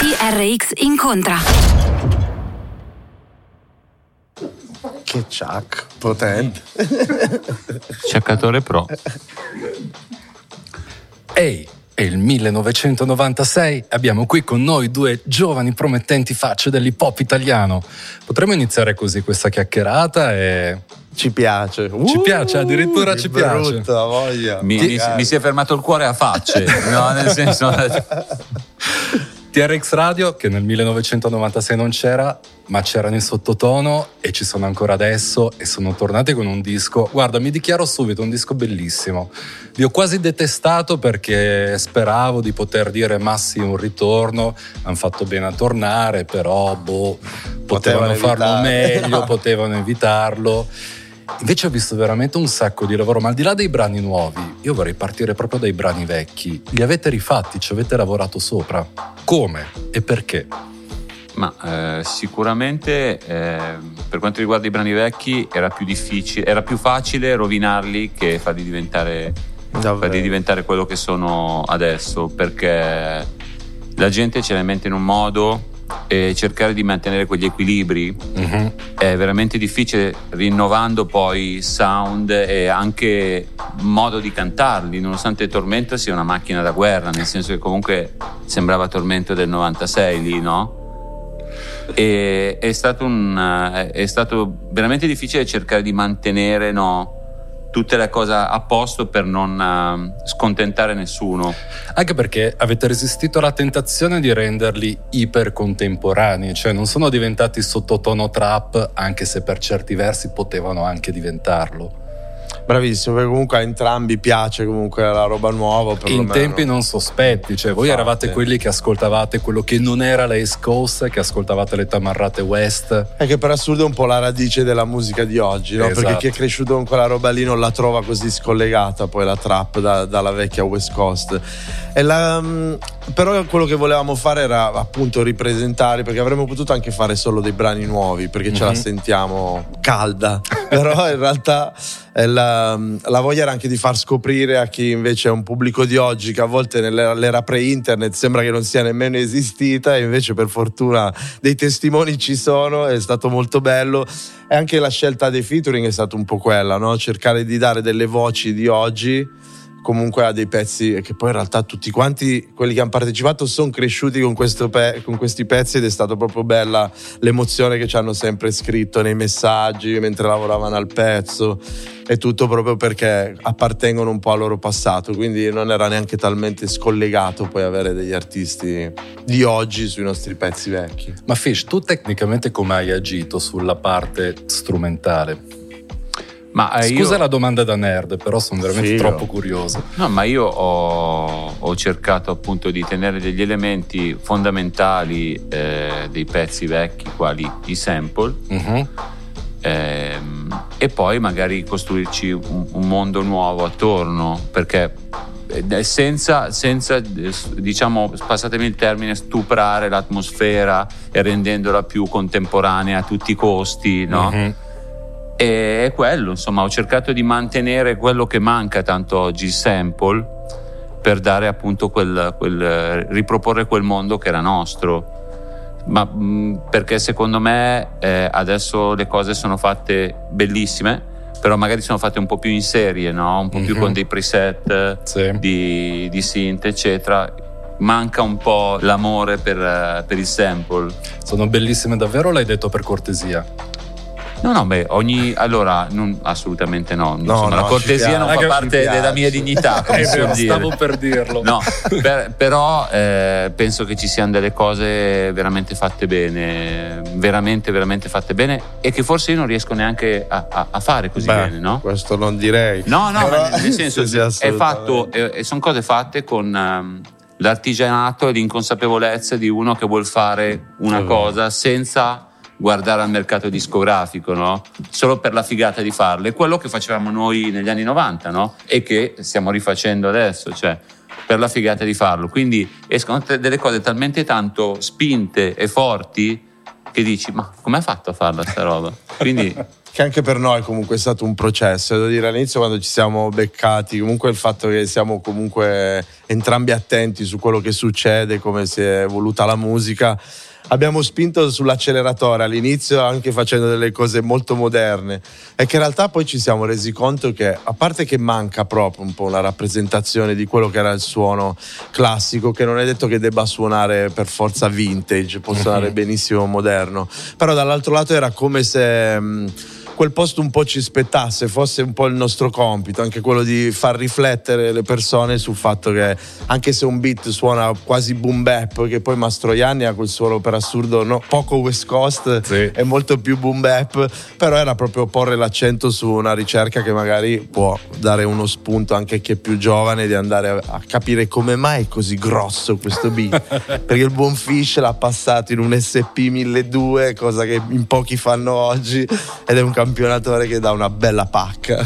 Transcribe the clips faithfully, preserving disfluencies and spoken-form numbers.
T R X incontra. Che ciak, potente. Ciaccatore pro. Ehi, è il millenovecentonovantasei, abbiamo qui con noi due giovani promettenti facce dell'hip hop italiano. Potremmo iniziare così questa chiacchierata e... Ci piace. Uh, ci piace, addirittura ci piace. Brutta voglia. Mi, mi, mi si è fermato il cuore a facce, no? Nel senso... T R X Radio, che nel millenovecentonovantasei non c'era, ma c'erano in sottotono e ci sono ancora adesso, e sono tornati con un disco, guarda, mi dichiaro subito, un disco bellissimo. Vi ho quasi detestato perché speravo di poter dire ma sì, un ritorno, hanno fatto bene a tornare, però boh, potevano, potevano farlo meglio, potevano evitarlo. Invece ho visto veramente un sacco di lavoro, ma al di là dei brani nuovi, io vorrei partire proprio dai brani vecchi. Li avete rifatti, ci avete lavorato sopra. Come e perché? Ma eh, sicuramente eh, per quanto riguarda i brani vecchi era più difficile, era più facile rovinarli che farli diventare, farli diventare quello che sono adesso, perché la gente ce l'ha in mente in un modo e cercare di mantenere quegli equilibri uh-huh. è veramente difficile, rinnovando poi sound e anche modo di cantarli, nonostante Tormento sia una macchina da guerra, nel senso che comunque sembrava Tormento del novantasei lì, no? E è stato un è stato veramente difficile cercare di mantenere, no, tutte le cose a posto per non uh, scontentare nessuno. Anche perché avete resistito alla tentazione di renderli ipercontemporanei, cioè non sono diventati sottotono trap, anche se per certi versi potevano anche diventarlo. Bravissimo, perché comunque a entrambi piace comunque la roba nuova. Per In tempi non sospetti, cioè voi Infatti. eravate quelli che ascoltavate quello che non era la East Coast, che ascoltavate le tamarrate West. E che per assurdo è un po' la radice della musica di oggi, no? Esatto. Perché chi è cresciuto con quella roba lì non la trova così scollegata poi la trap da, dalla vecchia West Coast. E la, però quello che volevamo fare era appunto ripresentare, perché avremmo potuto anche fare solo dei brani nuovi, perché mm-hmm. ce la sentiamo calda, però in realtà... La, la voglia era anche di far scoprire a chi invece è un pubblico di oggi, che a volte nell'era pre-internet sembra che non sia nemmeno esistita, e invece per fortuna dei testimoni ci sono. È stato molto bello, e anche la scelta dei featuring è stata un po' quella, no? Cercare di dare delle voci di oggi comunque a dei pezzi che poi in realtà tutti quanti quelli che hanno partecipato sono cresciuti con, questo pe- con questi pezzi, ed è stata proprio bella l'emozione che ci hanno sempre scritto nei messaggi mentre lavoravano al pezzo e tutto, proprio perché appartengono un po' al loro passato, quindi non era neanche talmente scollegato poi avere degli artisti di oggi sui nostri pezzi vecchi. Ma Fish, tu tecnicamente come hai agito sulla parte strumentale? Ma Scusa io... la domanda da nerd, però sono veramente Figo. troppo curioso. No, ma io ho, ho cercato appunto di tenere degli elementi fondamentali eh, dei pezzi vecchi, quali i sample, uh-huh. ehm, e poi magari costruirci un, un mondo nuovo attorno, perché senza, senza, diciamo, passatemi il termine, stuprare l'atmosfera e rendendola più contemporanea a tutti i costi, no? Mm-hmm. E è quello, insomma, ho cercato di mantenere quello che manca tanto oggi, il sample, per dare appunto quel, quel riproporre quel mondo che era nostro. Ma mh, perché secondo me eh, adesso le cose sono fatte bellissime, però magari sono fatte un po' più in serie, no? Un po' mm-hmm. più con dei preset, sì. di, di synth eccetera. Manca un po' l'amore per, per il sample. Sono bellissime davvero, l'hai detto per cortesia? No, no, beh, ogni... allora, non, assolutamente no. no Insomma, no, la cortesia non fa parte della mia dignità, come si può dire. Stavo per dirlo. No, per, però eh, penso che ci siano delle cose veramente fatte bene, veramente, veramente fatte bene, e che forse io non riesco neanche a, a, a fare così. Beh, bene, no? Questo non direi. No, no, però, ma nel senso, è fatto, è, sono cose fatte con... Um, l'artigianato e l'inconsapevolezza di uno che vuol fare una cosa senza guardare al mercato discografico, no? Solo per la figata di farle, quello che facevamo noi negli anni novanta, no? E che stiamo rifacendo adesso, cioè per la figata di farlo. Quindi escono delle cose talmente tanto spinte e forti che dici, ma com'è fatto a farla sta roba? Quindi... che anche per noi comunque è stato un processo, devo dire, all'inizio quando ci siamo beccati, comunque il fatto che siamo comunque entrambi attenti su quello che succede, come si è evoluta la musica, abbiamo spinto sull'acceleratore all'inizio anche facendo delle cose molto moderne, e che in realtà poi ci siamo resi conto che, a parte che manca proprio un po' la rappresentazione di quello che era il suono classico, che non è detto che debba suonare per forza vintage, può suonare benissimo moderno, però dall'altro lato era come se... Mh, quel posto un po' ci spettasse, fosse un po' il nostro compito, anche quello di far riflettere le persone sul fatto che anche se un beat suona quasi boom bap, che poi Mastroianni ha quel suono per assurdo, no, poco West Coast, sì. e molto più boom bap, però era proprio porre l'accento su una ricerca che magari può dare uno spunto anche a chi è più giovane, di andare a, a capire come mai è così grosso questo beat, perché il buon Fish l'ha passato in un S P milleduecento, cosa che in pochi fanno oggi, ed è un camp- campionatore che dà una bella pacca.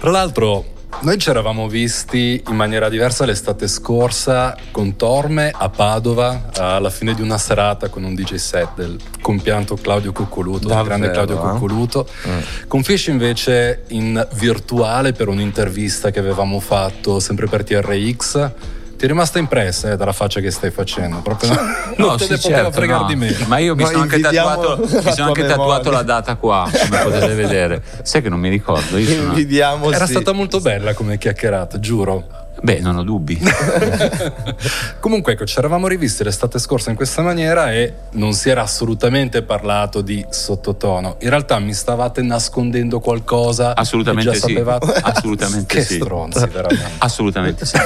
Tra l'altro noi ci eravamo visti in maniera diversa l'estate scorsa con Torme a Padova alla fine di una serata con un D J set del compianto Claudio Coccoluto, davvero, il grande Claudio eh? Coccoluto. Mm. Con Fish invece in virtuale per un'intervista che avevamo fatto sempre per T R X. Ti è rimasta impressa eh, dalla faccia che stai facendo, proprio no, non te sì, ne poteva certo, fregare no. di me. Ma io mi no, sono anche tatuato, mi sono anche tatuato la data qua, come potete vedere. Sai che non mi ricordo. Io sono... Era sì. stata molto bella come chiacchierata, giuro. Beh, non ho dubbi. Comunque ecco, ci eravamo rivisti l'estate scorsa in questa maniera e non si era assolutamente parlato di sottotono. In realtà mi stavate nascondendo qualcosa. Assolutamente che già sì. Sapevate? Assolutamente che sì. Che stronzi veramente. Assolutamente sì.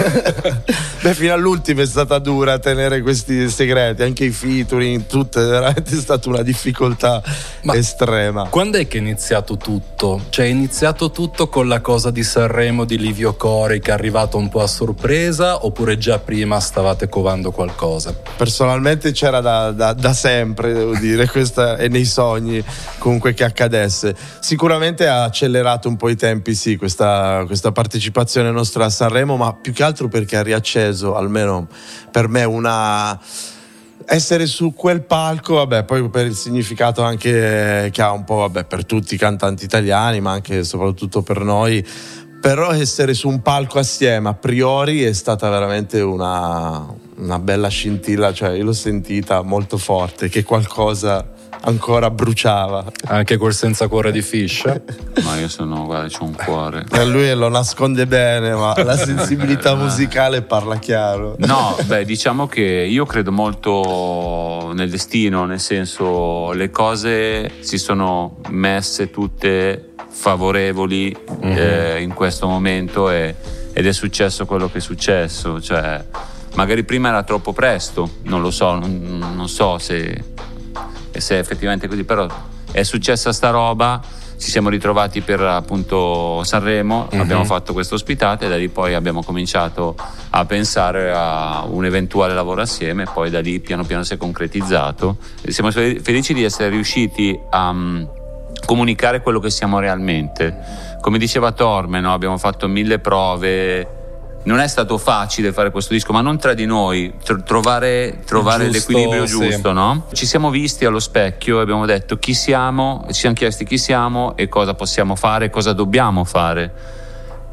Beh, fino all'ultimo è stata dura tenere questi segreti, anche i featuring, tutto, è veramente stata una difficoltà Ma estrema. Quando è che è iniziato tutto? Cioè è iniziato tutto con la cosa di Sanremo di Livio Cori che è arrivato un po' a sorpresa, oppure già prima stavate covando qualcosa? Personalmente c'era da, da, da sempre, devo dire, questa è nei sogni comunque che accadesse. Sicuramente ha accelerato un po' i tempi, sì, questa, questa partecipazione nostra a Sanremo, ma più che altro perché ha riacceso, almeno per me, una... essere su quel palco, vabbè, poi per il significato anche che ha un po', vabbè, per tutti i cantanti italiani, ma anche e soprattutto per noi. Però essere su un palco assieme a Priori è stata veramente una, una bella scintilla, cioè io l'ho sentita molto forte, che qualcosa ancora bruciava. Anche quel senza cuore di Fish. Ma io sono, guarda, c'ho un cuore. E lui lo nasconde bene, ma la sensibilità musicale parla chiaro. No, beh, diciamo che io credo molto nel destino, nel senso le cose si sono messe tutte... favorevoli mm-hmm. eh, in questo momento e, ed è successo quello che è successo, cioè magari prima era troppo presto, non lo so, non, non so se, se è effettivamente così, però è successa sta roba, ci siamo ritrovati per appunto Sanremo, mm-hmm. abbiamo fatto questa ospitata e da lì poi abbiamo cominciato a pensare a un eventuale lavoro assieme e poi da lì piano piano si è concretizzato e siamo felici di essere riusciti a comunicare quello che siamo realmente. Come diceva Torme, no? Abbiamo fatto mille prove non è stato facile fare questo disco, ma non tra di noi, tr- trovare, trovare giusto, l'equilibrio giusto, sì. No? Ci siamo visti allo specchio e abbiamo detto chi siamo, ci siamo chiesti chi siamo e cosa possiamo fare, cosa dobbiamo fare.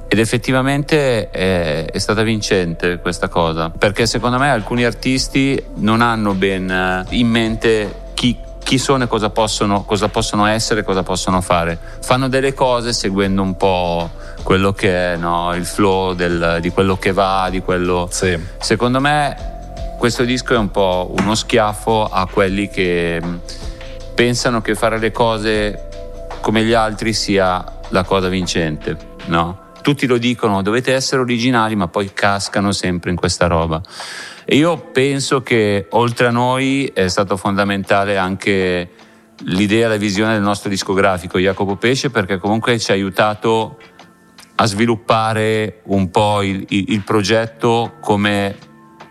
Ed effettivamente è, è stata vincente questa cosa, perché secondo me alcuni artisti non hanno ben in mente chi, chi sono e cosa possono, cosa possono essere, cosa possono fare. Fanno delle cose seguendo un po' quello che è, no? Il flow del, di quello che va, di quello. Sì. Secondo me questo disco è un po' uno schiaffo a quelli che pensano che fare le cose come gli altri sia la cosa vincente, no? Tutti lo dicono, dovete essere originali, ma poi cascano sempre in questa roba. E io penso che oltre a noi è stato fondamentale anche l'idea, la visione del nostro discografico Jacopo Pesce, perché comunque ci ha aiutato a sviluppare un po' il, il, il progetto come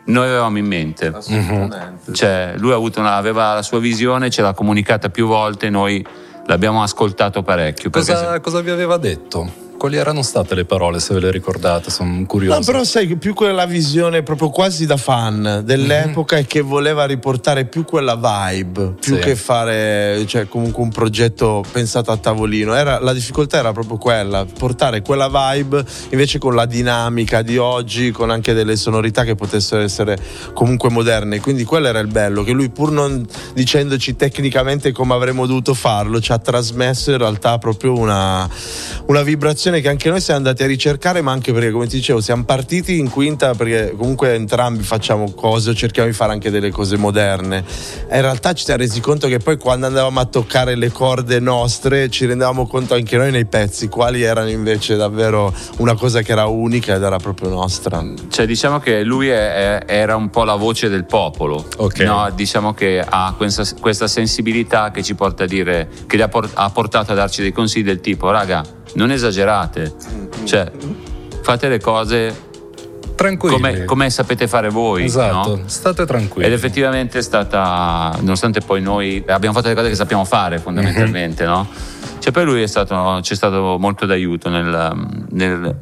noi avevamo in mente. Assolutamente. Cioè, lui ha avuto una, aveva la sua visione, ce l'ha comunicata più volte, noi l'abbiamo ascoltato parecchio. Cosa, se... cosa vi aveva detto? Quali erano state le parole, se ve le ricordate? Sono curioso. No, però sai che più quella visione proprio quasi da fan dell'epoca e mm. che voleva riportare più quella vibe, più sì. che fare, cioè comunque un progetto pensato a tavolino. Era, la difficoltà era proprio quella, portare quella vibe invece con la dinamica di oggi, con anche delle sonorità che potessero essere comunque moderne. Quindi quello era il bello, che lui pur non dicendoci tecnicamente come avremmo dovuto farlo, ci ha trasmesso in realtà proprio una, una vibrazione che anche noi siamo andati a ricercare, ma anche perché, come ti dicevo, siamo partiti in quinta perché comunque entrambi facciamo cose, cerchiamo di fare anche delle cose moderne, e in realtà ci siamo resi conto che poi quando andavamo a toccare le corde nostre ci rendevamo conto anche noi nei pezzi quali erano invece davvero una cosa che era unica ed era proprio nostra. Cioè diciamo che lui è, è, era un po' la voce del popolo, okay. No? Diciamo che ha questa, questa sensibilità che ci porta a dire, che li ha, port- ha portato a darci dei consigli del tipo: raga, non esagerate, cioè fate le cose tranquilli come sapete fare voi, esatto, no? State tranquilli. Ed effettivamente è stata, nonostante poi noi abbiamo fatto le cose che sappiamo fare fondamentalmente, no? Cioè per lui è stato, c'è stato molto d'aiuto nel, nel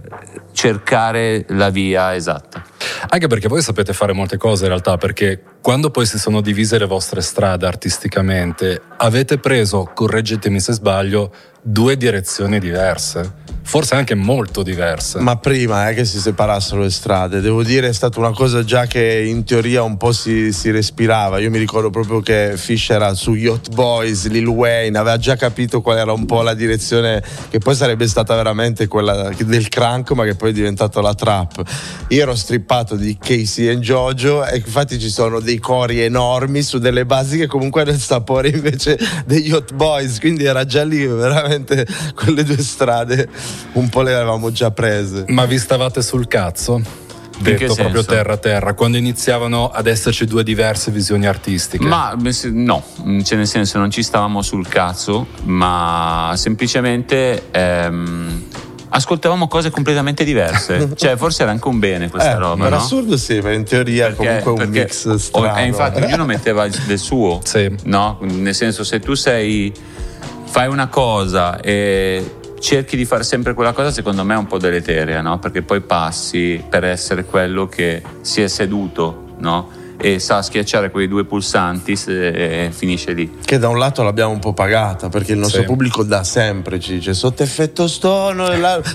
cercare la via esatta. Anche perché voi sapete fare molte cose in realtà, perché quando poi si sono divise le vostre strade artisticamente avete preso, correggetemi se sbaglio, due direzioni diverse, forse anche molto diverse. Ma prima eh, che si separassero le strade, devo dire è stata una cosa già che in teoria un po' si, si respirava. Io mi ricordo proprio che Fish era su Yacht Boys, Lil Wayne, aveva già capito qual era un po' la direzione che poi sarebbe stata veramente quella del crunk, ma che poi è diventata la trap. Io ero strippato di Casey e Jojo, e infatti ci sono dei cori enormi su delle basi che comunque hanno il sapore invece degli Yacht Boys, quindi era già lì veramente quelle due strade un po' le avevamo già prese. Ma vi stavate sul cazzo? Detto proprio terra terra, quando iniziavano ad esserci due diverse visioni artistiche? Ma no, cioè nel senso non ci stavamo sul cazzo, ma semplicemente ehm, ascoltavamo cose completamente diverse. Cioè forse era anche un bene questa eh, roba, per no? Assurdo sì, ma in teoria perché, comunque un mix strano. E infatti ognuno metteva del suo, sì. No? Nel senso, se tu sei fai una cosa e cerchi di fare sempre quella cosa, secondo me è un po' deleteria, no? Perché poi passi per essere quello che si è seduto, no? E sa schiacciare quei due pulsanti e finisce lì. Che da un lato l'abbiamo un po' pagata, perché il nostro sì. pubblico da sempre ci dice sotto effetto stono,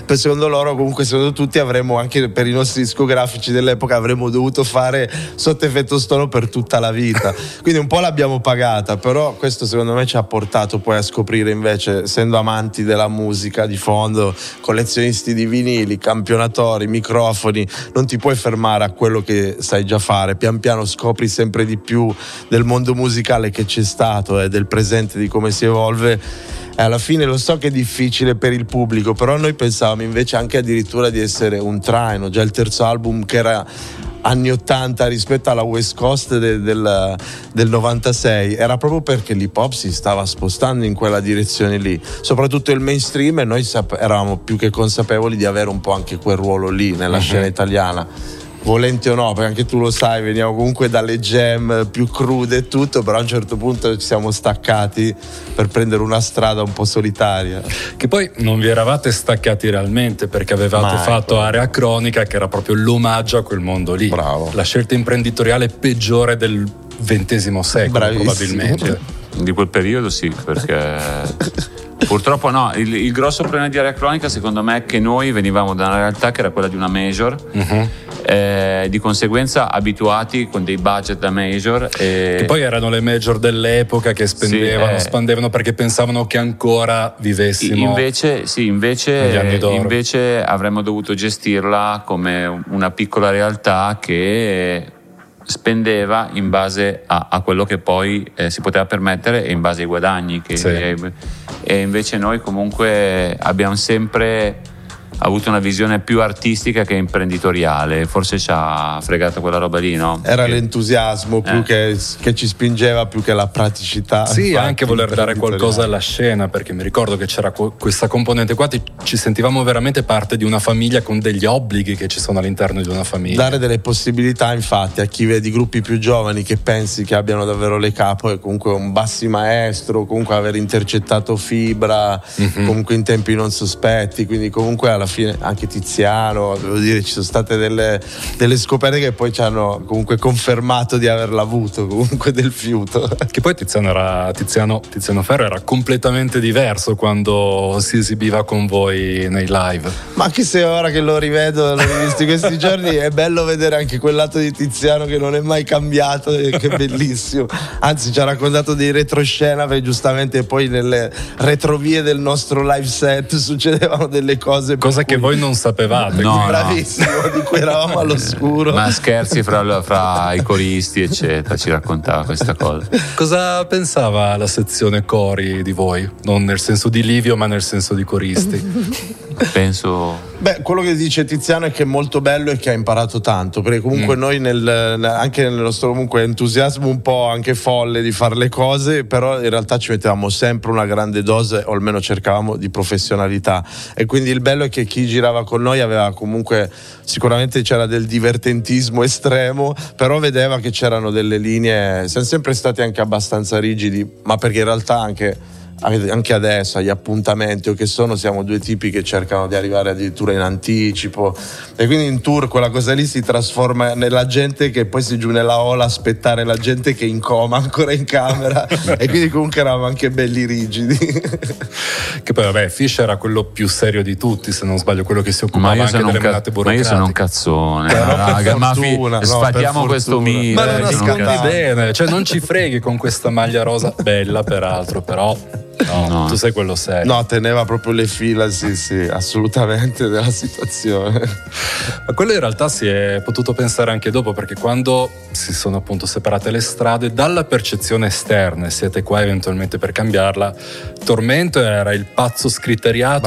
per secondo loro comunque secondo tutti avremmo anche per i nostri discografici dell'epoca avremmo dovuto fare sotto effetto stono per tutta la vita, quindi un po' l'abbiamo pagata, però questo secondo me ci ha portato poi a scoprire invece, essendo amanti della musica di fondo, collezionisti di vinili, campionatori, microfoni, non ti puoi fermare a quello che sai già fare, pian piano scopri sempre di più del mondo musicale che c'è stato e eh, del presente, di come si evolve. E alla fine lo so che è difficile per il pubblico, però noi pensavamo invece anche addirittura di essere un traino. Già il terzo album, che era anni ottanta rispetto alla West Coast de, del, del novantasei, era proprio perché l'hip hop si stava spostando in quella direzione lì, soprattutto il mainstream, e noi sap- eravamo più che consapevoli di avere un po' anche quel ruolo lì nella uh-huh. scena italiana. volenti o no, perché anche tu lo sai, veniamo comunque dalle jam più crude e tutto, però a un certo punto ci siamo staccati per prendere una strada un po' solitaria. Che poi non vi eravate staccati realmente, perché avevate Mai, fatto proprio. Area Cronica, che era proprio l'omaggio a quel mondo lì. Bravo. La scelta imprenditoriale peggiore del ventesimo secolo. Bravissimo. Probabilmente di quel periodo, sì, perché purtroppo no, il, il grosso problema di Area Cronica secondo me è che noi venivamo da una realtà che era quella di una major, uh-huh. eh, di conseguenza abituati con dei budget da major e... che poi erano le major dell'epoca che spendevano, sì, eh... spandevano perché pensavano che ancora vivessimo. Invece sì, invece, invece avremmo dovuto gestirla come una piccola realtà che spendeva in base a, a quello che poi eh, si poteva permettere e in base ai guadagni che, sì. e, e invece noi comunque abbiamo sempre avuto una visione più artistica che imprenditoriale, forse ci ha fregato quella roba lì, no? Era che, l'entusiasmo più eh. che, che ci spingeva, più che la praticità. Sì, infatti, anche voler dare qualcosa alla scena, perché mi ricordo che c'era co- questa componente qua, ti, ci sentivamo veramente parte di una famiglia con degli obblighi che ci sono all'interno di una famiglia. Dare delle possibilità infatti a chi vede i gruppi più giovani che pensi che abbiano davvero le capo, e comunque un bassi maestro, comunque aver intercettato Fibra, mm-hmm. comunque in tempi non sospetti, quindi comunque alla fine anche Tiziano, devo dire, ci sono state delle, delle scoperte che poi ci hanno comunque confermato di averla avuto comunque del fiuto. Che poi Tiziano era Tiziano, Tiziano Ferro era completamente diverso quando si esibiva con voi nei live. Ma anche se ora che lo rivedo, l'ho rivisto questi giorni, è bello vedere anche quel lato di Tiziano che non è mai cambiato, che è bellissimo. Anzi, ci ha raccontato di retroscena, perché giustamente poi nelle retrovie del nostro live set succedevano delle cose cosa che voi non sapevate, no, no. Bravissimo, di cui eravamo all'oscuro. Ma scherzi fra, fra i coristi eccetera, ci raccontava questa cosa. Cosa pensava la sezione cori di voi? Non nel senso di Livio, ma nel senso di coristi. Penso... Beh, quello che dice Tiziano è che è molto bello e che ha imparato tanto, perché comunque mm. noi nel, anche nel nostro comunque entusiasmo un po' anche folle di fare le cose, però in realtà ci mettevamo sempre una grande dose, o almeno cercavamo, di professionalità, e quindi il bello è che chi girava con noi aveva comunque, sicuramente c'era del divertentismo estremo, però vedeva che c'erano delle linee, siamo sempre stati anche abbastanza rigidi, ma perché in realtà anche anche adesso agli appuntamenti o che sono, siamo due tipi che cercano di arrivare addirittura in anticipo, e quindi in tour quella cosa lì si trasforma nella gente che poi si giù nella ola a aspettare la gente che è in coma ancora in camera e quindi comunque eravamo anche belli rigidi. Che poi vabbè, Fish era quello più serio di tutti, se non sbaglio, quello che si occupava anche delle ca- menate burocratiche. Ma io sono un cazzone, però raga, per ma fortuna, fi- no, sfatiamo questo mito. Ma non scandi bene, cioè non ci freghi con questa maglia rosa bella peraltro, però no, no, tu sei quello serio. No, teneva proprio le fila, sì, sì, assolutamente, della situazione. Ma quello in realtà si è potuto pensare anche dopo, perché quando si sono appunto separate le strade dalla percezione esterna, siete qua eventualmente per cambiarla. Tormento era il pazzo scriteriato.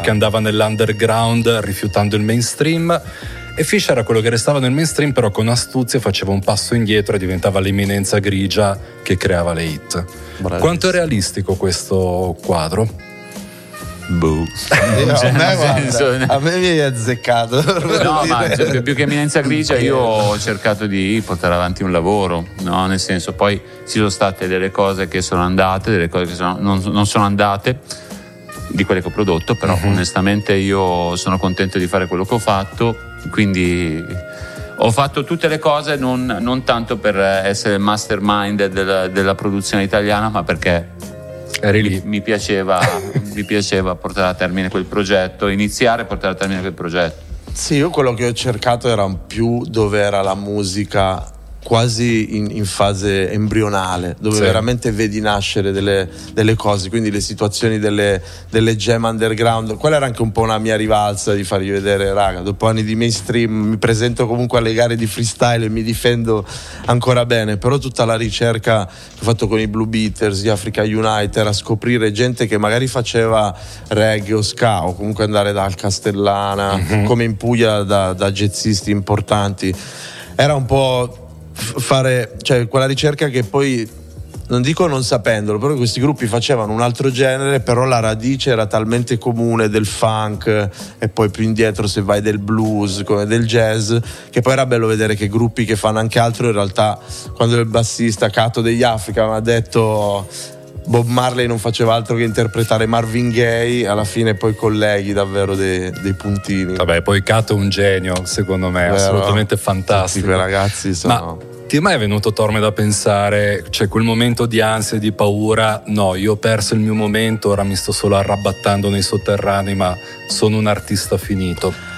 Che andava nell'underground rifiutando il mainstream, E Fish era quello che restava nel mainstream, però con astuzia faceva un passo indietro e diventava l'eminenza grigia che creava le hit. Bravissimo. Quanto è realistico questo quadro? Boh. No, cioè, me guarda, a me mi hai azzeccato. No, ma cioè, più che eminenza grigia, io ho cercato di portare avanti un lavoro, no? Nel senso, poi ci sono state delle cose che sono andate, delle cose che sono, non, non sono andate, di quelle che ho prodotto, però uh-huh. onestamente io sono contento di fare quello che ho fatto, quindi ho fatto tutte le cose non, non tanto per essere il mastermind della, della produzione italiana, ma perché eri lì. Mi piaceva, mi piaceva portare a termine quel progetto, iniziare a portare a termine quel progetto. Sì, io quello che ho cercato era più dove era la musica quasi in, in fase embrionale, dove sì. veramente vedi nascere delle, delle cose, quindi le situazioni delle, delle jam underground. Quella era anche un po' una mia rivalsa, di fargli vedere, raga, dopo anni di mainstream mi presento comunque alle gare di freestyle e mi difendo ancora bene. Però tutta la ricerca che ho fatto con i Blue Beaters, gli Africa United, era scoprire gente che magari faceva reggae o ska, o comunque andare dal Castellana, mm-hmm. come in Puglia da, da jazzisti importanti. Era un po' fare, cioè, quella ricerca che poi, non dico non sapendolo, però questi gruppi facevano un altro genere, però la radice era talmente comune del funk e poi più indietro, se vai, del blues, come del jazz, che poi era bello vedere che gruppi che fanno anche altro in realtà. Quando il bassista Cato degli Africa mi ha detto Bob Marley non faceva altro che interpretare Marvin Gaye, alla fine poi colleghi davvero dei, dei puntini. Vabbè, poi Cato è un genio, secondo me, vero? Assolutamente fantastico. Tutti quei ragazzi sono... Ma ti è mai venuto, Torme, da pensare, c'è cioè, quel momento di ansia e di paura, no, io ho perso il mio momento, ora mi sto solo arrabattando nei sotterranei, ma sono un artista finito?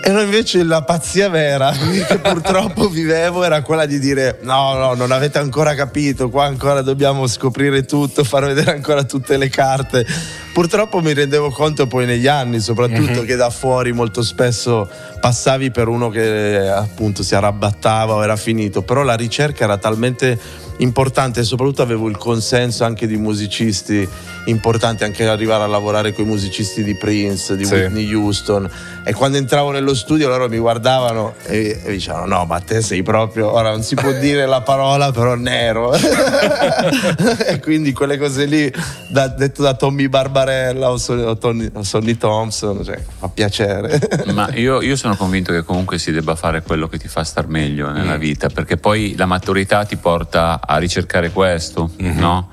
Era invece la pazzia vera che purtroppo vivevo, era quella di dire no, no, non avete ancora capito, qua ancora dobbiamo scoprire tutto, far vedere ancora tutte le carte. Purtroppo mi rendevo conto poi negli anni, soprattutto, mm-hmm. che da fuori molto spesso passavi per uno che appunto si arrabbattava o era finito, però la ricerca era talmente importante e soprattutto avevo il consenso anche di musicisti importanti, anche arrivare a lavorare con i musicisti di Prince, di sì. Whitney Houston, e quando entravo nello studio loro mi guardavano e, e dicevano no, ma te sei proprio, ora non si può dire la parola, però nero. E quindi quelle cose lì, da, detto da Tommy Barbarella o, Son, o, Tony, o Sonny Thompson, cioè, fa piacere. Ma io, io sono convinto che comunque si debba fare quello che ti fa star meglio nella mm. vita, perché poi la maturità ti porta a ricercare questo, mm-hmm. no?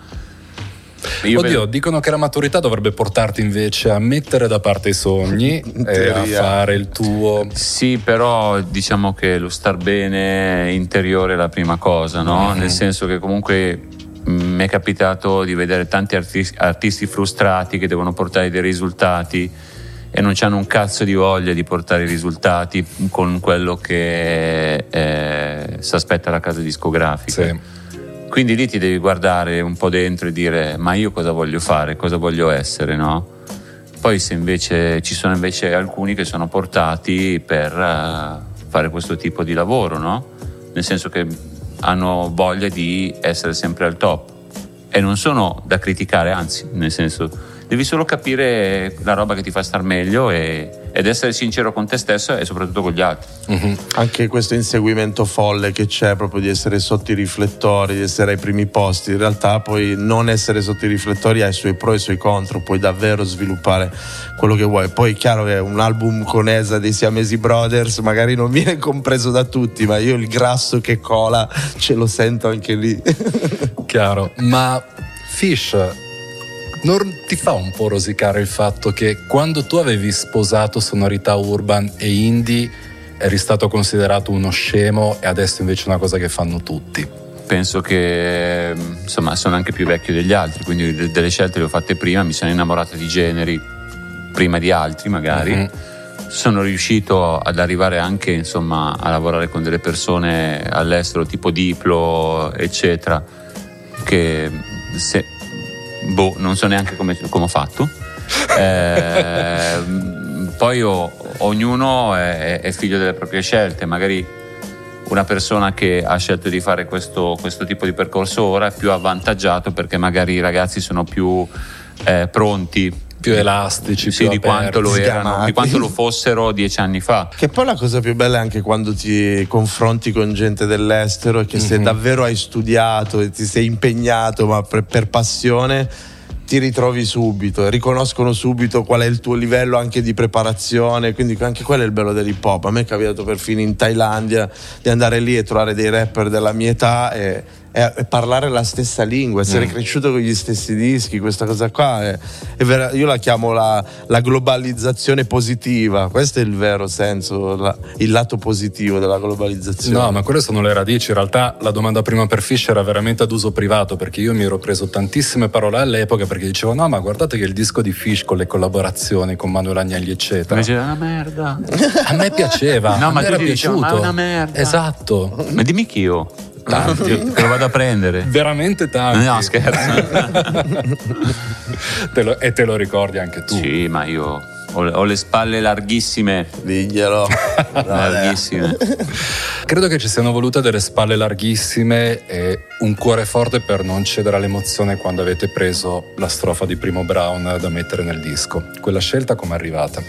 Io Oddio, vedo... dicono che la maturità dovrebbe portarti invece a mettere da parte i sogni e a fare il tuo. Sì, però diciamo che lo star bene interiore è la prima cosa, no? Mm-hmm. Nel senso che comunque mi è capitato di vedere tanti artisti, artisti frustrati che devono portare dei risultati e non hanno un cazzo di voglia di portare i risultati con quello che eh, si aspetta la casa discografica. Sì. Quindi lì ti devi guardare un po' dentro e dire ma io cosa voglio fare, cosa voglio essere, no? Poi se invece ci sono invece alcuni che sono portati per uh, fare questo tipo di lavoro, no? Nel senso che hanno voglia di essere sempre al top e non sono da criticare, anzi, nel senso devi solo capire la roba che ti fa star meglio e, ed essere sincero con te stesso e soprattutto con gli altri. Mm-hmm. Anche questo inseguimento folle che c'è, proprio di essere sotto i riflettori, di essere ai primi posti, in realtà poi non essere sotto i riflettori ha i suoi pro e i suoi contro, puoi davvero sviluppare quello che vuoi. Poi è chiaro che un album con Esa dei Siamesi Brothers magari non viene compreso da tutti, ma io il grasso che cola ce lo sento anche lì. Chiaro. Ma Fish, non ti fa un po' rosicare il fatto che quando tu avevi sposato sonorità urban e indie eri stato considerato uno scemo e adesso invece è una cosa che fanno tutti? Penso che, insomma, sono anche più vecchio degli altri, quindi delle scelte le ho fatte prima, mi sono innamorato di generi prima di altri magari, mm-hmm. sono riuscito ad arrivare anche, insomma, a lavorare con delle persone all'estero tipo Diplo eccetera, che se boh, non so neanche come, come ho fatto. Eh, poi oh, ognuno è, è figlio delle proprie scelte. Magari una persona che ha scelto di fare questo, questo tipo di percorso ora è più avvantaggiato perché magari i ragazzi sono più eh, pronti più elastici, sì, più di, aperti, quanto lo erano, di quanto lo fossero dieci anni fa. Che poi la cosa più bella è anche quando ti confronti con gente dell'estero, è che mm-hmm. se davvero hai studiato e ti sei impegnato, ma per, per passione, ti ritrovi subito, riconoscono subito qual è il tuo livello anche di preparazione, quindi anche quello è il bello dell'hip hop. A me è capitato perfino in Thailandia di andare lì e trovare dei rapper della mia età e, e parlare la stessa lingua, essere mm. cresciuto con gli stessi dischi. Questa cosa qua è, è vera, io la chiamo la, la globalizzazione positiva. Questo è il vero senso, la, il lato positivo della globalizzazione. No, ma quelle sono le radici. In realtà la domanda prima per Fish era veramente ad uso privato, perché io mi ero preso tantissime parole all'epoca, perché dicevo no, ma guardate che il disco di Fish con le collaborazioni con Manuel Agnelli eccetera, invece è una merda. A me piaceva, no, a ma me era piaciuto, ma è una merda, esatto. Ma dimmi chi io tanti, te lo vado a prendere veramente tanti. No, scherzo. te lo, e te lo ricordi anche tu? Sì, ma io ho, ho le spalle larghissime, diglielo. Larghissime. Credo che ci siano volute delle spalle larghissime e un cuore forte per non cedere all'emozione quando avete preso la strofa di Primo Brown da mettere nel disco. Quella scelta com'è arrivata?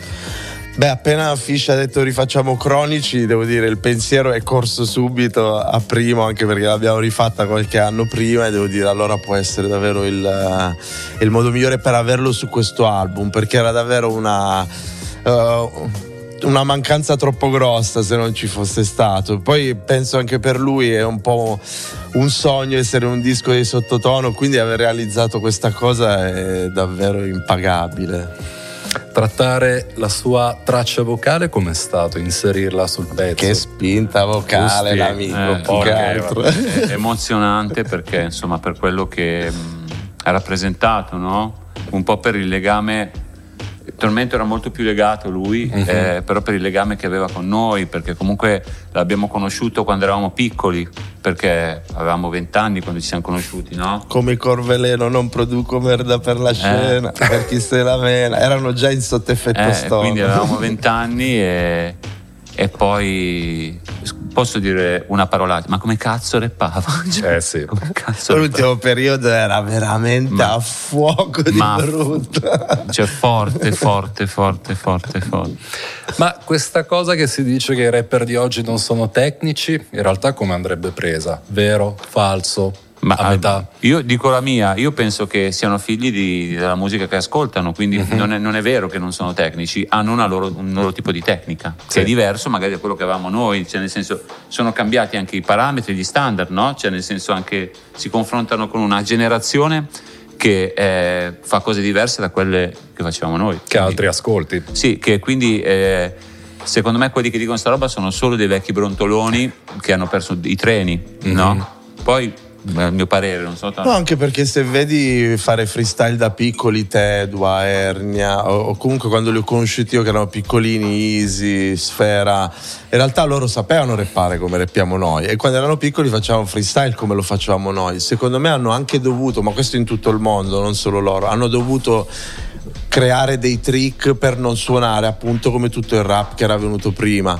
Beh, appena Fish ha detto rifacciamo Cronici, devo dire il pensiero è corso subito a Primo, anche perché l'abbiamo rifatta qualche anno prima, e devo dire allora può essere davvero il, il modo migliore per averlo su questo album, perché era davvero una... Uh, una mancanza troppo grossa se non ci fosse stato. Poi penso anche per lui è un po' un sogno essere un disco di sottotono, quindi aver realizzato questa cosa è davvero impagabile. Trattare la sua traccia vocale com'è stato? Inserirla sul pezzo? Che spinta vocale, Justi, l'amico, eh, porca, altro. È emozionante perché insomma per quello che mh, ha rappresentato, no? Un po' per il legame. Tormento era molto più legato lui, uh-huh. eh, però per il legame che aveva con noi, perché comunque l'abbiamo conosciuto quando eravamo piccoli, perché avevamo vent'anni quando ci siamo conosciuti, no? Come Corveleno, non produco merda per la scena, eh. per chi se la mena, erano già in sottoeffetto eh, storico. Quindi avevamo vent'anni e, e poi posso dire una parolata, ma come cazzo rappava? Cioè, eh sì. Come cazzo l'ultimo rappava? Periodo era veramente ma, a fuoco di ma, brutto. Cioè forte, forte, forte, forte, forte. Ma questa cosa che si dice che i rapper di oggi non sono tecnici, in realtà come andrebbe presa? Vero? Falso? Ma a metà? Io dico la mia, io penso che siano figli di, della musica che ascoltano, quindi mm-hmm. non, è, non è vero che non sono tecnici, hanno una loro, un loro tipo di tecnica, sì. che è diverso magari da quello che avevamo noi, cioè nel senso sono cambiati anche i parametri, gli standard, no? Cioè nel senso anche si confrontano con una generazione che eh, fa cose diverse da quelle che facevamo noi. Che quindi, altri ascolti. Sì, che quindi... Eh, secondo me quelli che dicono sta roba sono solo dei vecchi brontoloni che hanno perso i treni, mm-hmm. no? Poi... a mio parere non so tanto. No, anche perché se vedi fare freestyle da piccoli Tedua, Ernia o, o comunque quando li ho conosciuti io che erano piccolini, Easy, Sfera, in realtà loro sapevano rappare come rappiamo noi e quando erano piccoli facevano freestyle come lo facevamo noi. Secondo me hanno anche dovuto, ma questo in tutto il mondo, non solo loro, hanno dovuto creare dei trick per non suonare appunto come tutto il rap che era venuto prima.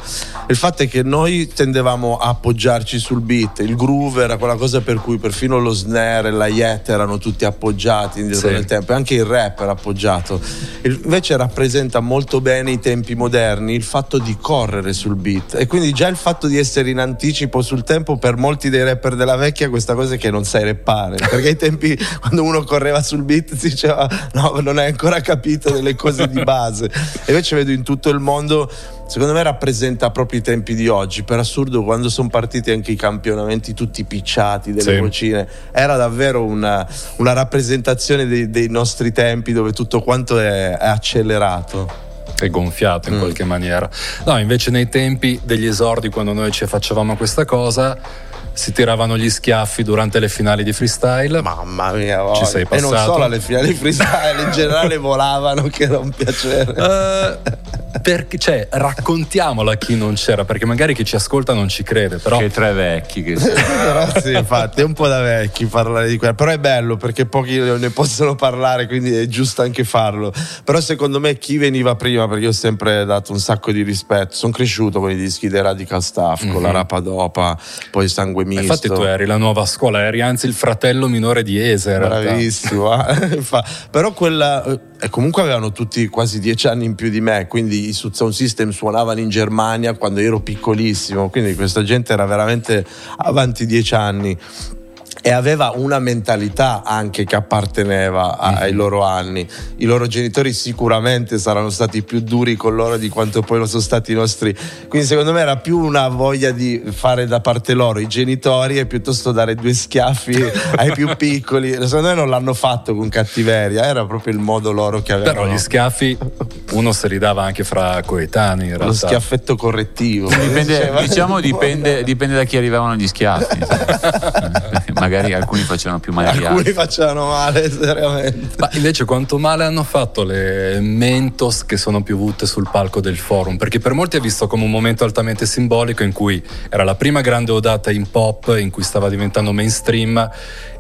Il fatto è che noi tendevamo a appoggiarci sul beat, il groove era quella cosa per cui perfino lo snare e la yet erano tutti appoggiati indietro sì. nel tempo, anche il rap era appoggiato. Invece rappresenta molto bene i tempi moderni il fatto di correre sul beat e quindi già il fatto di essere in anticipo sul tempo per molti dei rapper della vecchia, questa cosa è che non sai rappare, perché ai tempi quando uno correva sul beat si diceva no, non hai ancora capito delle cose di base. E invece vedo in tutto il mondo, secondo me rappresenta proprio i tempi di oggi. Per assurdo quando sono partiti anche i campionamenti tutti picciati delle sì. vocine, era davvero una, una rappresentazione dei, dei nostri tempi dove tutto quanto è, è accelerato e gonfiato in mm. qualche maniera. No, invece nei tempi degli esordi quando noi ci facevamo questa cosa si tiravano gli schiaffi durante le finali di freestyle. Mamma mia, oh. Ci sei passato. E non solo alle finali di freestyle, in generale volavano, che era un piacere. Uh, perché, cioè, raccontiamolo a chi non c'era, perché magari chi ci ascolta non ci crede, però. Che tre vecchi che sono. Però sì, infatti, è un po' da vecchi parlare di quello. Però è bello perché pochi ne possono parlare, quindi è giusto anche farlo. Però secondo me chi veniva prima, perché io ho sempre dato un sacco di rispetto, sono cresciuto con i dischi dei Radical Staff, mm-hmm. con la Rapadopa, poi Sangue Misto. Infatti tu eri la nuova scuola, eri anzi il fratello minore di Eser. Bravissimo. Però quella e comunque avevano tutti quasi dieci anni in più di me, quindi i Sound System suonavano in Germania quando ero piccolissimo, quindi questa gente era veramente avanti dieci anni e aveva una mentalità anche che apparteneva ai loro anni. I loro genitori sicuramente saranno stati più duri con loro di quanto poi lo sono stati i nostri, quindi secondo me era più una voglia di fare da parte loro i genitori e piuttosto dare due schiaffi ai più piccoli. Secondo me non l'hanno fatto con cattiveria, era proprio il modo loro che avevano. Però gli schiaffi uno se li dava anche fra coetanei, in realtà. Lo schiaffetto correttivo dipende, diceva, diciamo dipende, dipende da chi arrivavano gli schiaffi. Magari alcuni facevano più male, alcuni altri facevano male seriamente. Ma invece quanto male hanno fatto le Mentos che sono piovute sul palco del Forum, perché per molti è visto come un momento altamente simbolico in cui era la prima grande ondata in pop, in cui stava diventando mainstream.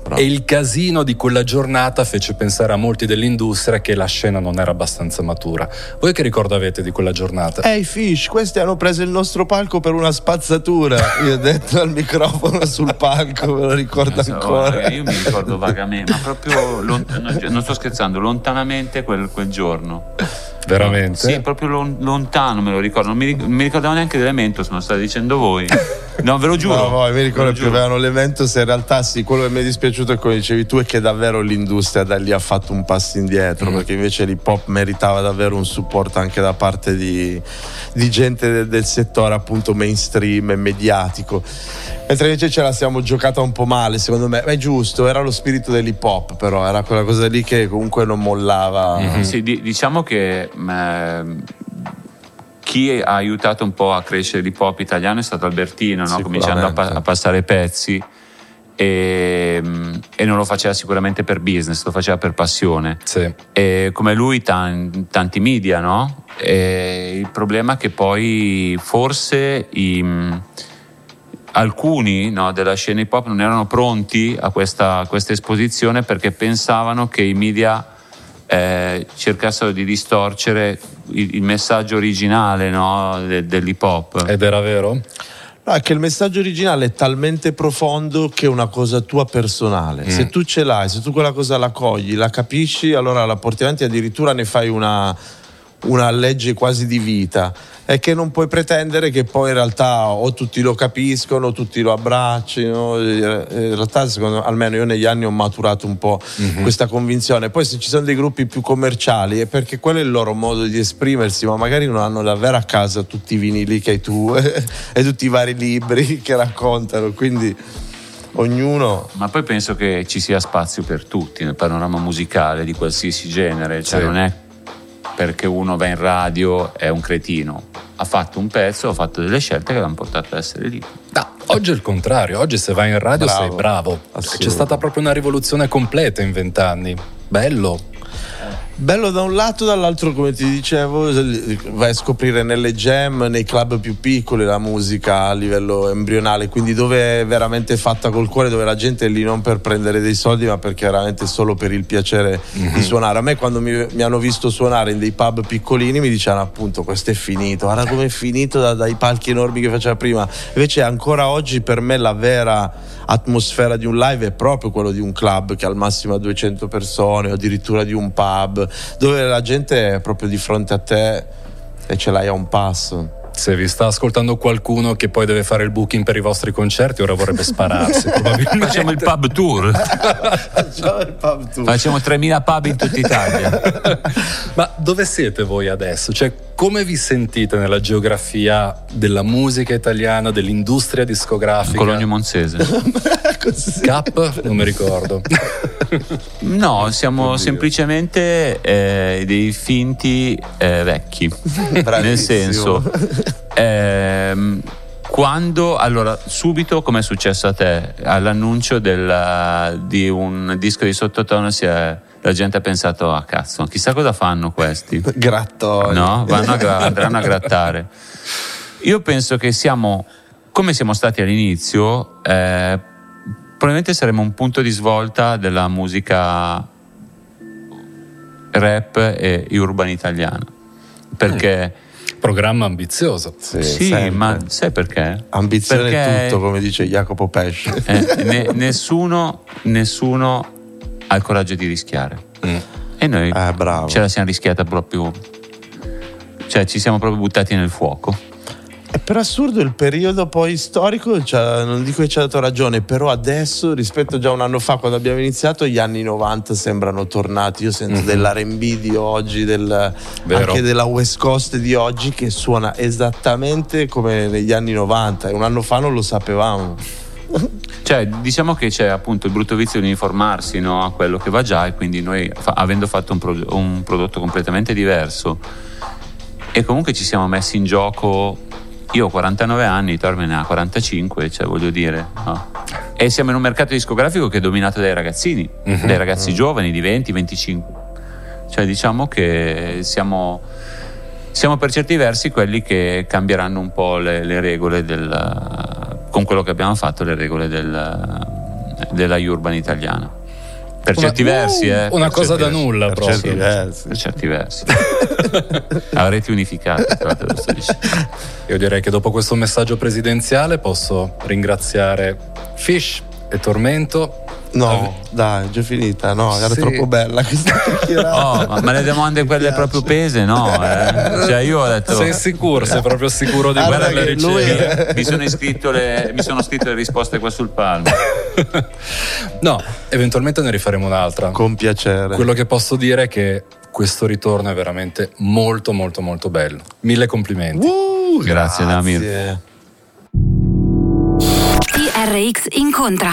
Bravo. E il casino di quella giornata fece pensare a molti dell'industria che la scena non era abbastanza matura. Voi che ricordo avete di quella giornata? Ehi hey Fish, questi hanno preso il nostro palco per una spazzatura. Io ho detto al microfono sul palco, me lo ricordo so, ancora. Io mi ricordo vagamente, ma proprio lont- non, non sto scherzando, lontanamente quel, quel giorno. Veramente? Sì, proprio lon- lontano me lo ricordo. Non mi, ric- mi ricordavo neanche delle Mentos, me lo state dicendo voi. No, ve lo giuro. No, no, mi ricordo che avevano le Mentos. In realtà sì, quello che mi è dispiaciuto, come dicevi tu, è che davvero l'industria da lì ha fatto un passo indietro, mm. perché invece l'hip hop meritava davvero un supporto anche da parte di, di gente del, del settore appunto mainstream e mediatico, mentre invece ce la siamo giocata un po' male, secondo me. Ma è giusto, era lo spirito dell'hip hop, però era quella cosa lì che comunque non mollava. Mm-hmm. Sì, di- diciamo che Ehm, chi ha aiutato un po' a crescere l'hip hop italiano è stato Albertino, no? Cominciando a, pa- a passare pezzi e, e non lo faceva sicuramente per business, lo faceva per passione. Sì. E come lui tan- tanti media, no? E il problema è che poi forse i, alcuni no, della scena hip hop non erano pronti a questa, a questa esposizione, perché pensavano che i media Eh, cercassero di distorcere il, il messaggio originale, no, de, dell'hip hop. Ed era vero? No, è che il messaggio originale è talmente profondo che è una cosa tua personale. Mm. Se tu ce l'hai, se tu quella cosa la cogli, la capisci, allora la porti avanti, addirittura ne fai una, una legge quasi di vita. È che non puoi pretendere che poi in realtà o tutti lo capiscono, o tutti lo abbraccino. In realtà, secondo me, almeno io negli anni ho maturato un po' mm-hmm. questa convinzione. Poi se ci sono dei gruppi più commerciali è perché quello è il loro modo di esprimersi, ma magari non hanno davvero a casa tutti i vinili che hai tu e tutti i vari libri che raccontano, quindi ognuno. Ma poi penso che ci sia spazio per tutti nel panorama musicale di qualsiasi genere, cioè sì. non è perché uno va in radio è un cretino, ha fatto un pezzo, ha fatto delle scelte che l'hanno portato ad essere lì. No, oggi è il contrario, oggi se vai in radio bravo, sei bravo, c'è stata proprio una rivoluzione completa in vent'anni, bello bello da un lato, dall'altro come ti dicevo vai a scoprire nelle jam, nei club più piccoli la musica a livello embrionale, quindi dove è veramente fatta col cuore, dove la gente è lì non per prendere dei soldi ma perché è veramente solo per il piacere mm-hmm. di suonare. A me quando mi, mi hanno visto suonare in dei pub piccolini mi dicevano appunto questo è finito, guarda come è finito da, dai palchi enormi che faceva prima. Invece ancora oggi per me la vera atmosfera di un live è proprio quello di un club che al massimo ha duecento persone o addirittura di un pub, dove la gente è proprio di fronte a te e ce l'hai a un passo. Se vi sta ascoltando qualcuno che poi deve fare il booking per i vostri concerti, ora vorrebbe spararsi probabilmente. Facciamo il pub tour. Facciamo il pub tour. Facciamo tremila pub in tutta Italia. Ma dove siete voi adesso? Cioè, come vi sentite nella geografia della musica italiana, dell'industria discografica? Cologno Monzese. Cap? Non mi ricordo. No, siamo Oddio. semplicemente eh, dei finti eh, vecchi. Bravissimo. Nel senso, eh, quando allora subito, come è successo a te, all'annuncio della, di un disco di sottotono si è, la gente ha pensato ah cazzo, chissà cosa fanno questi. Grattoi. No, vanno a, andranno a grattare. Io penso che siamo come siamo stati all'inizio. Eh, Probabilmente saremo un punto di svolta della musica rap e urban italiana, perché mm. programma ambizioso. Sì, sì, ma sai perché? Ambizione perché tutto, come dice Jacopo Pesce. Eh, ne, nessuno, nessuno ha il coraggio di rischiare. Mm. E noi eh, bravo. ce la siamo rischiata proprio, cioè ci siamo proprio buttati nel fuoco. È per assurdo il periodo poi storico, cioè, non dico che ci ha dato ragione, però adesso rispetto già un anno fa quando abbiamo iniziato, gli anni novanta sembrano tornati. Io sento mm-hmm. dell'R and B di oggi, del, anche della West Coast di oggi che suona esattamente come negli anni novanta, e un anno fa non lo sapevamo. Cioè diciamo che c'è appunto il brutto vizio di uniformarsi, no, a quello che va già, e quindi noi fa, avendo fatto un, pro, un prodotto completamente diverso, e comunque ci siamo messi in gioco. Io ho quarantanove anni, Torme ne ha quarantacinque, cioè voglio dire, no? E siamo in un mercato discografico che è dominato dai ragazzini, mm-hmm. dai ragazzi mm-hmm. giovani di venti venticinque, cioè diciamo che siamo siamo per certi versi quelli che cambieranno un po' le, le regole del, con quello che abbiamo fatto, le regole del, della urban italiana per una, certi uh, versi eh, una cosa da versi, nulla per proprio certi versi. per certi versi a reti unificate. Io direi che dopo questo messaggio presidenziale posso ringraziare Fish e Tormento. No, ah, dai, è già finita. No, era sì. troppo bella questa chiacchierata. Oh, ma, ma le domande quelle proprio pese, no? Eh? Cioè io ho detto. Sei sicuro? Sei proprio sicuro di guardare la ricerca? Mi sono iscritto le, mi sono scritto le risposte qua sul palmo. No, eventualmente ne rifaremo un'altra. Con piacere. Quello che posso dire è che questo ritorno è veramente molto, molto, molto bello. Mille complimenti. Uh, grazie, Damir. Grazie. T R X incontra.